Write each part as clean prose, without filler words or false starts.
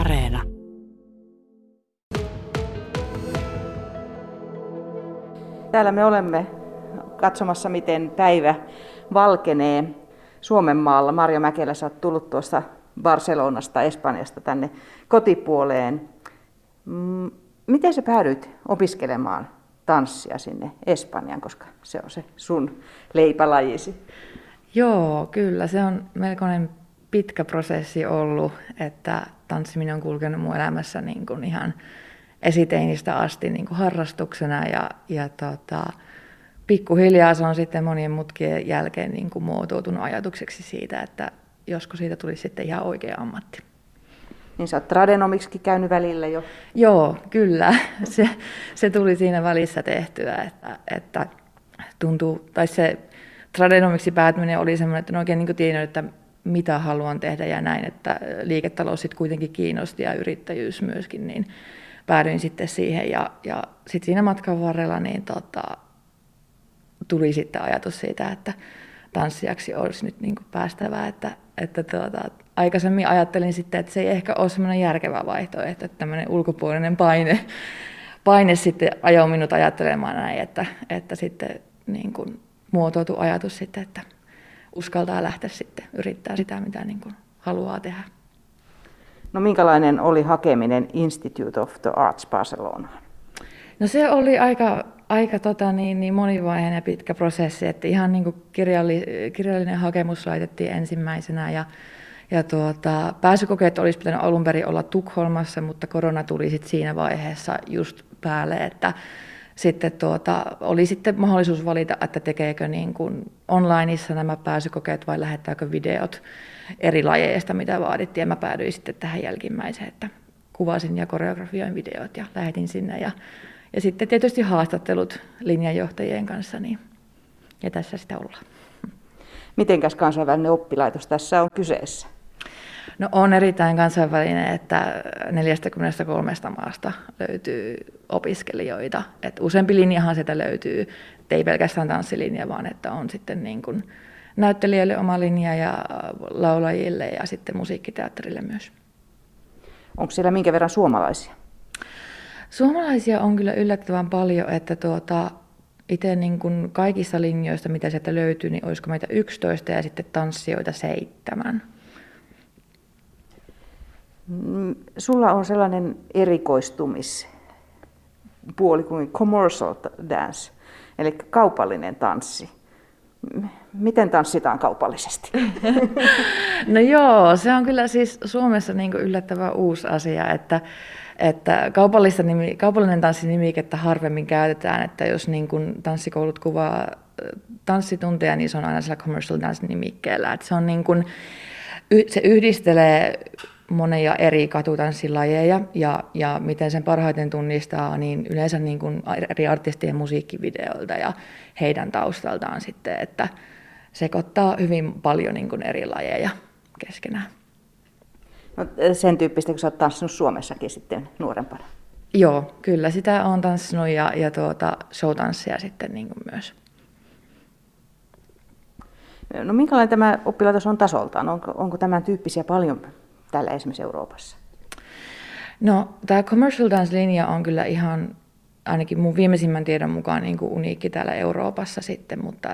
Areena. Täällä me olemme katsomassa, miten päivä valkenee Suomen maalla. Marjo Mäkelä, sä oot tullut tuosta Barcelonasta, Espanjasta tänne kotipuoleen. Miten sä päädyit opiskelemaan tanssia sinne Espanjaan, koska se on se sun leipälajisi? Joo, kyllä. Se on melkoinen pitkä prosessi ollut, että tanssiminen on kulkenut mun elämässä niin kuin ihan esiteinistä asti niin kuin harrastuksena ja pikkuhiljaa se on sitten monien mutkien jälkeen niin kuin muotoutunut ajatukseksi siitä, että josko siitä tulisi sitten ihan oikea ammatti. Niin sä oot tradenomiksi käynyt välillä jo? Joo, kyllä. Se tuli siinä välissä tehtyä, että tuntuu, tai se tradenomiksi päätyminen oli semmoinen, että en oikein niin kuin tiedä, että mitä haluan tehdä ja näin, että liiketalous sitten kuitenkin kiinnosti ja yrittäjyys myöskin, niin päädyin sitten siihen ja sitten siinä matkan varrella niin tuli sitten ajatus siitä, että tanssijaksi olisi nyt niin kuin päästävää, että aikaisemmin ajattelin sitten, että se ei ehkä ole semmoinen järkevä vaihtoehto, että tämmöinen ulkopuolinen paine sitten ajoi minut ajattelemaan näin, että sitten niin kuin muotoutui ajatus sitten, että uskaltaa lähteä sitten, yrittää sitä, mitä niin kuin haluaa tehdä. No minkälainen oli hakeminen Institute of the Arts Barcelonaan? No se oli aika monivaiheinen ja pitkä prosessi, että ihan niin kuin kirjallinen hakemus laitettiin ensimmäisenä ja pääsykokeet olisi pitänyt alun perin olla Tukholmassa, mutta korona tuli sitten siinä vaiheessa just päälle, että sitten oli sitten mahdollisuus valita, että tekeekö niin kuin onlineissa nämä pääsykokeet vai lähettääkö videot eri lajeista, mitä vaadittiin. Ja mä päädyin sitten tähän jälkimmäiseen, että kuvasin ja koreografioin videot ja lähetin sinne. Ja sitten tietysti haastattelut linjanjohtajien kanssa. Niin. Ja tässä sitä ollaan. Mitenkäs kansainvälinen oppilaitos tässä on kyseessä? No on erittäin kansainvälinen, että 43 maasta löytyy opiskelijoita. Et useampi linjahan sitä löytyy, et ei pelkästään tanssilinja, vaan että on sitten niin kuin näyttelijöille oma linja ja laulajille ja sitten musiikkiteatterille myös. Onko siellä minkä verran suomalaisia? Suomalaisia on kyllä yllättävän paljon, että itse niin kuin kaikissa linjoista, mitä sieltä löytyy, niin olisiko meitä 11 ja sitten tanssijoita 7. Sulla on sellainen erikoistumispuoli kuin commercial dance, eli kaupallinen tanssi. Miten tanssitaan kaupallisesti? No joo, se on kyllä siis Suomessa niin kuin yllättävän uusi asia, että kaupallinen tanssinimikettä harvemmin käytetään, että jos niin kuin tanssikoulut kuvaa tanssitunteja, niin se on aina sillä commercial dance-nimikkeellä. Että se on niin kuin, se yhdistelee monia eri katutansssilajeja ja miten sen parhaiten tunnistaa, niin yleensä niin kuin eri artistien musiikkivideolta ja heidän taustaltaan sitten, että sekoittaa hyvin paljon niin kuin eri lajeja keskenään. No, sen tyyppistä, kun sä oot tanssinut Suomessakin sitten nuorempana? Joo, kyllä sitä on tanssinut ja showtanssia sitten niin kuin myös. No minkälainen tämä oppilaitos on tasoltaan? Onko tämän tyyppisiä paljon täällä esimerkiksi Euroopassa? No, tämä commercial dance-linja on kyllä ihan, ainakin mun viimeisimmän tiedon mukaan, niin kuin uniikki täällä Euroopassa sitten, mutta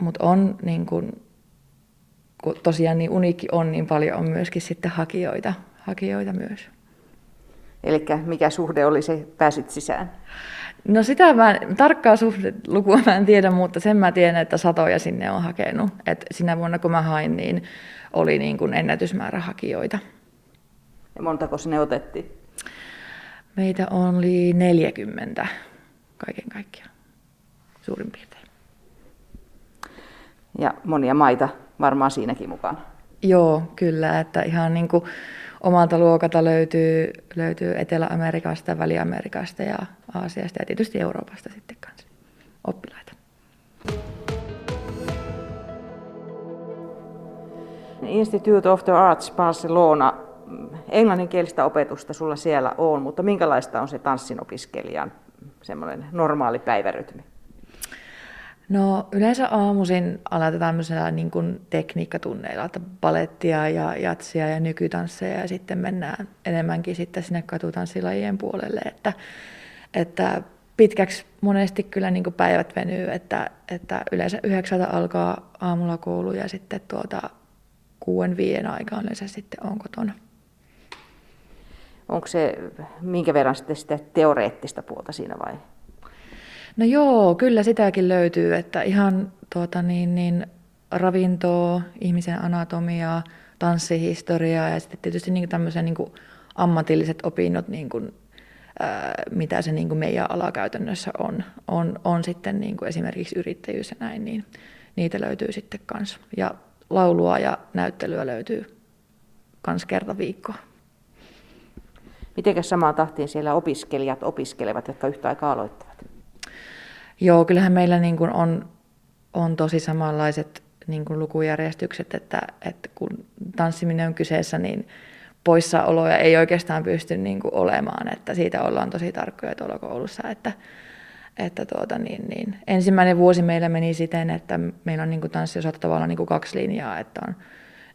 mut on niin kuin, kun tosiaan niin uniikki on, niin paljon on myöskin sitten hakijoita myös. Eli mikä suhde oli se, pääsit sisään? No sitä tarkkaa suhdelukua mä en tiedä, mutta sen mä tiedän, että satoja sinne on hakenut. Et sinä vuonna kun mä hain, niin oli niin kuin ennätysmäärä hakijoita. Ja montako sinne otettiin? Meitä oli 40 kaiken kaikkiaan, suurin piirtein. Ja monia maita varmaan siinäkin mukana. Joo, kyllä, että ihan niin kuin omalta luokalta löytyy Etelä-Amerikasta, Väli-Amerikasta ja Aasiasta ja tietysti Euroopasta sitten kanssa oppilaita. Institute of the Arts Barcelona, englanninkielistä opetusta sulla siellä on, mutta minkälaista on se tanssin opiskelijan semmoinen normaali päivärytmi? No yleensä aamuisin aloitetaan tämmöisellä niin kuin tekniikkatunneilla, että balettia ja jatsia ja nykytansseja ja sitten mennään enemmänkin sitten sinne katutanssilajien puolelle, että pitkäksi monesti kyllä niin kuin päivät venyy, että yleensä 9 alkaa aamulla koulu ja sitten 6-5 aikaan yleensä sitten on kotona. Onko se minkä verran sitten sitä teoreettista puolta siinä vai? No joo, kyllä sitäkin löytyy, että ihan ravintoa, ihmisen anatomiaa, tanssihistoriaa ja sitten tietysti niin tämmöisen niin ammatilliset opinnot, niin kuin, mitä se niin meidän ala käytännössä on sitten niin esimerkiksi yrittäjyys ja näin, niin niitä löytyy sitten kanssa. Ja laulua ja näyttelyä löytyy kans kerta viikkoa. Mitenkäs samaan tahtiin siellä opiskelijat opiskelevat, jotka yhtä aikaa aloittavat? Joo, kyllähän meillä niin kuin on tosi samanlaiset niin kuin lukujärjestykset, että kun tanssiminen on kyseessä, niin poissaoloja ei oikeastaan pysty niin kuin olemaan, että siitä ollaan tosi tarkkoja tuolla koulussa, että ensimmäinen vuosi meillä meni siten, että meillä on niin kuin tanssiosalta tavallaan niin kuin 2 linjaa, että on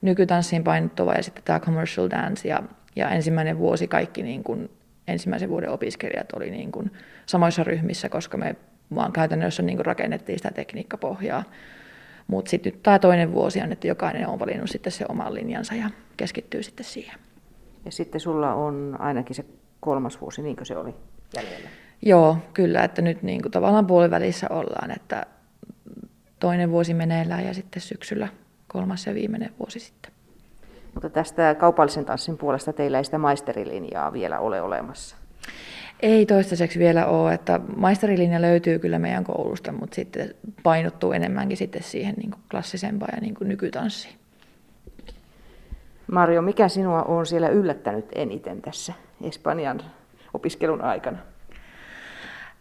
nykytanssiin painottuva ja sitten tämä commercial dance ja ensimmäinen vuosi kaikki niin kuin ensimmäisen vuoden opiskelijat oli niin kuin samoissa ryhmissä, koska me vaan käytännössä niin kuin rakennettiin sitä tekniikkapohjaa. Mutta sitten nyt tämä toinen vuosi on, että jokainen on valinnut sitten se oman linjansa ja keskittyy sitten siihen. Ja sitten sulla on ainakin se 3. vuosi, niinkö se oli jäljellä? Joo, kyllä, että nyt niin kuin tavallaan puolivälissä ollaan, että toinen vuosi meneillään ja sitten syksyllä 3. ja viimeinen vuosi sitten. Mutta tästä kaupallisen tanssin puolesta teillä ei sitä maisterilinjaa vielä ole olemassa? Ei toistaiseksi vielä ole, että maisterilinja löytyy kyllä meidän koulusta, mutta sitten painottuu enemmänkin sitten siihen niin kuin klassisempaan ja niin kuin nykytanssiin. Marjo, mikä sinua on siellä yllättänyt eniten tässä Espanjan opiskelun aikana?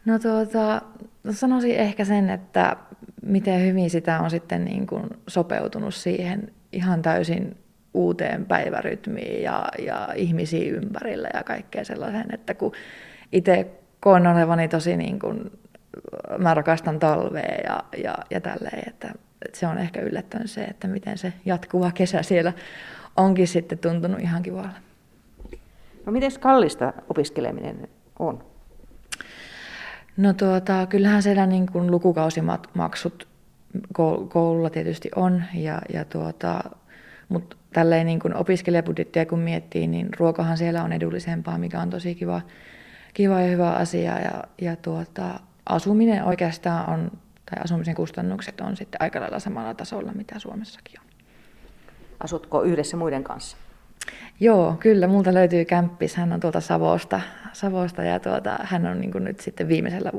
No sanoisin ehkä sen, että miten hyvin sitä on sitten niin kuin sopeutunut siihen ihan täysin uuteen päivärytmiin ja ihmisiin ympärillä ja kaikkea sellaisen, että kun itse koen olevani tosi niin kuin, mä rakastan talvea ja tälleen, että se on ehkä yllättänyt se, että miten se jatkuva kesä siellä onkin sitten tuntunut ihan kivalle. No miten kallista opiskeleminen on? No kyllähän siellä niin kuin lukukausimaksut koululla tietysti on mutta tälleen niin kuin opiskelijabudjettia kun miettii, niin ruokahan siellä on edullisempaa, mikä on tosi kiva ja hyvä asia. Ja asuminen oikeastaan on, tai asumisen kustannukset on sitten aika lailla samalla tasolla, mitä Suomessakin on. Asutko yhdessä muiden kanssa? Joo, kyllä. Multa löytyy kämppis. Hän on tuolta Savosta ja hän on niin kuin nyt sitten viimeisellä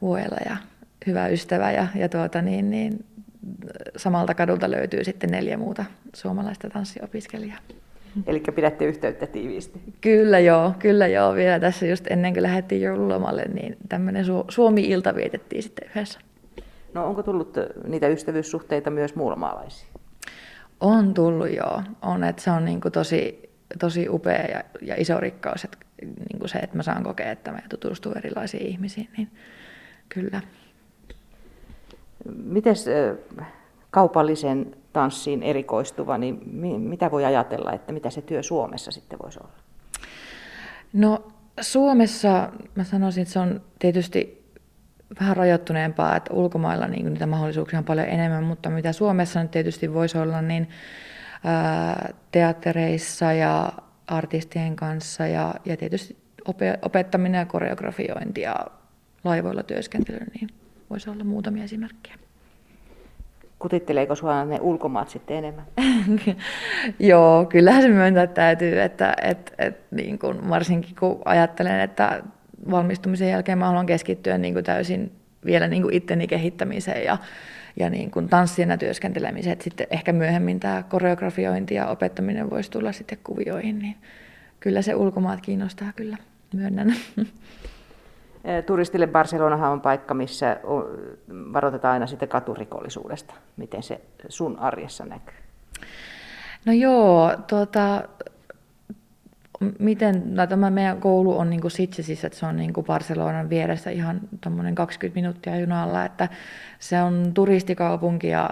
vuodella ja hyvä ystävä ja samalta kadulta löytyy sitten 4 muuta suomalaista tanssiopiskelijaa. Eli pidätte yhteyttä tiiviisti? Kyllä joo. Vielä tässä just ennen kuin lähdettiin joululomalle, niin tämmöinen Suomi-ilta vietettiin sitten yhdessä. No onko tullut niitä ystävyyssuhteita myös muulamaalaisiin? On tullut joo. Että se on niin kuin tosi upea ja iso rikkaus, että niin kuin se, että mä saan kokea, että mä tutustun erilaisiin ihmisiin, niin kyllä. Mites kaupallisen tanssiin erikoistuva, niin mitä voi ajatella, että mitä se työ Suomessa sitten voisi olla? No Suomessa mä sanoisin, että se on tietysti vähän rajoittuneempaa, että ulkomailla niin niitä mahdollisuuksia on paljon enemmän, mutta mitä Suomessa nyt tietysti voisi olla, niin teattereissa ja artistien kanssa ja tietysti opettaminen ja koreografiointi ja laivoilla työskentely, niin voisi olla muutamia esimerkkejä. Kutitteleeko sinua ne ulkomaat sitten enemmän? Joo, kyllähän se myöntää täytyy, että niin kun, varsinkin kun ajattelen, että valmistumisen jälkeen mä haluan keskittyä niin kun täysin vielä niin kun itteni kehittämiseen ja niin kun tanssina työskentelemiseen. Et sitten ehkä myöhemmin tämä koreografiointi ja opettaminen voisi tulla sitten kuvioihin. Niin kyllä se ulkomaat kiinnostaa, kyllä myönnän. Turistille Barcelonahan on paikka, missä varoitetaan aina sitten katurikollisuudesta. Miten se sun arjessa näkyy? No joo, Miten, no tämä meidän koulu on niin kuin Sitgesissä, että se on niin kuin Barcelonan vieressä ihan tuommoinen 20 minuuttia junalla, että se on turistikaupunki ja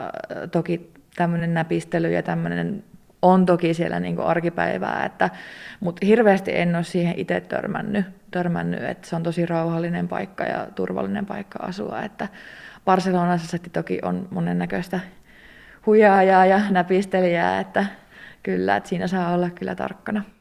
toki tämmöinen näpistely ja tämmöinen on toki siellä niin kuin arkipäivää, että, mutta hirveästi en ole siihen itse törmännyt, että se on tosi rauhallinen paikka ja turvallinen paikka asua, että Barcelonassa toki on monennäköistä huijaajaa ja näpistelijää, että kyllä, että siinä saa olla kyllä tarkkana.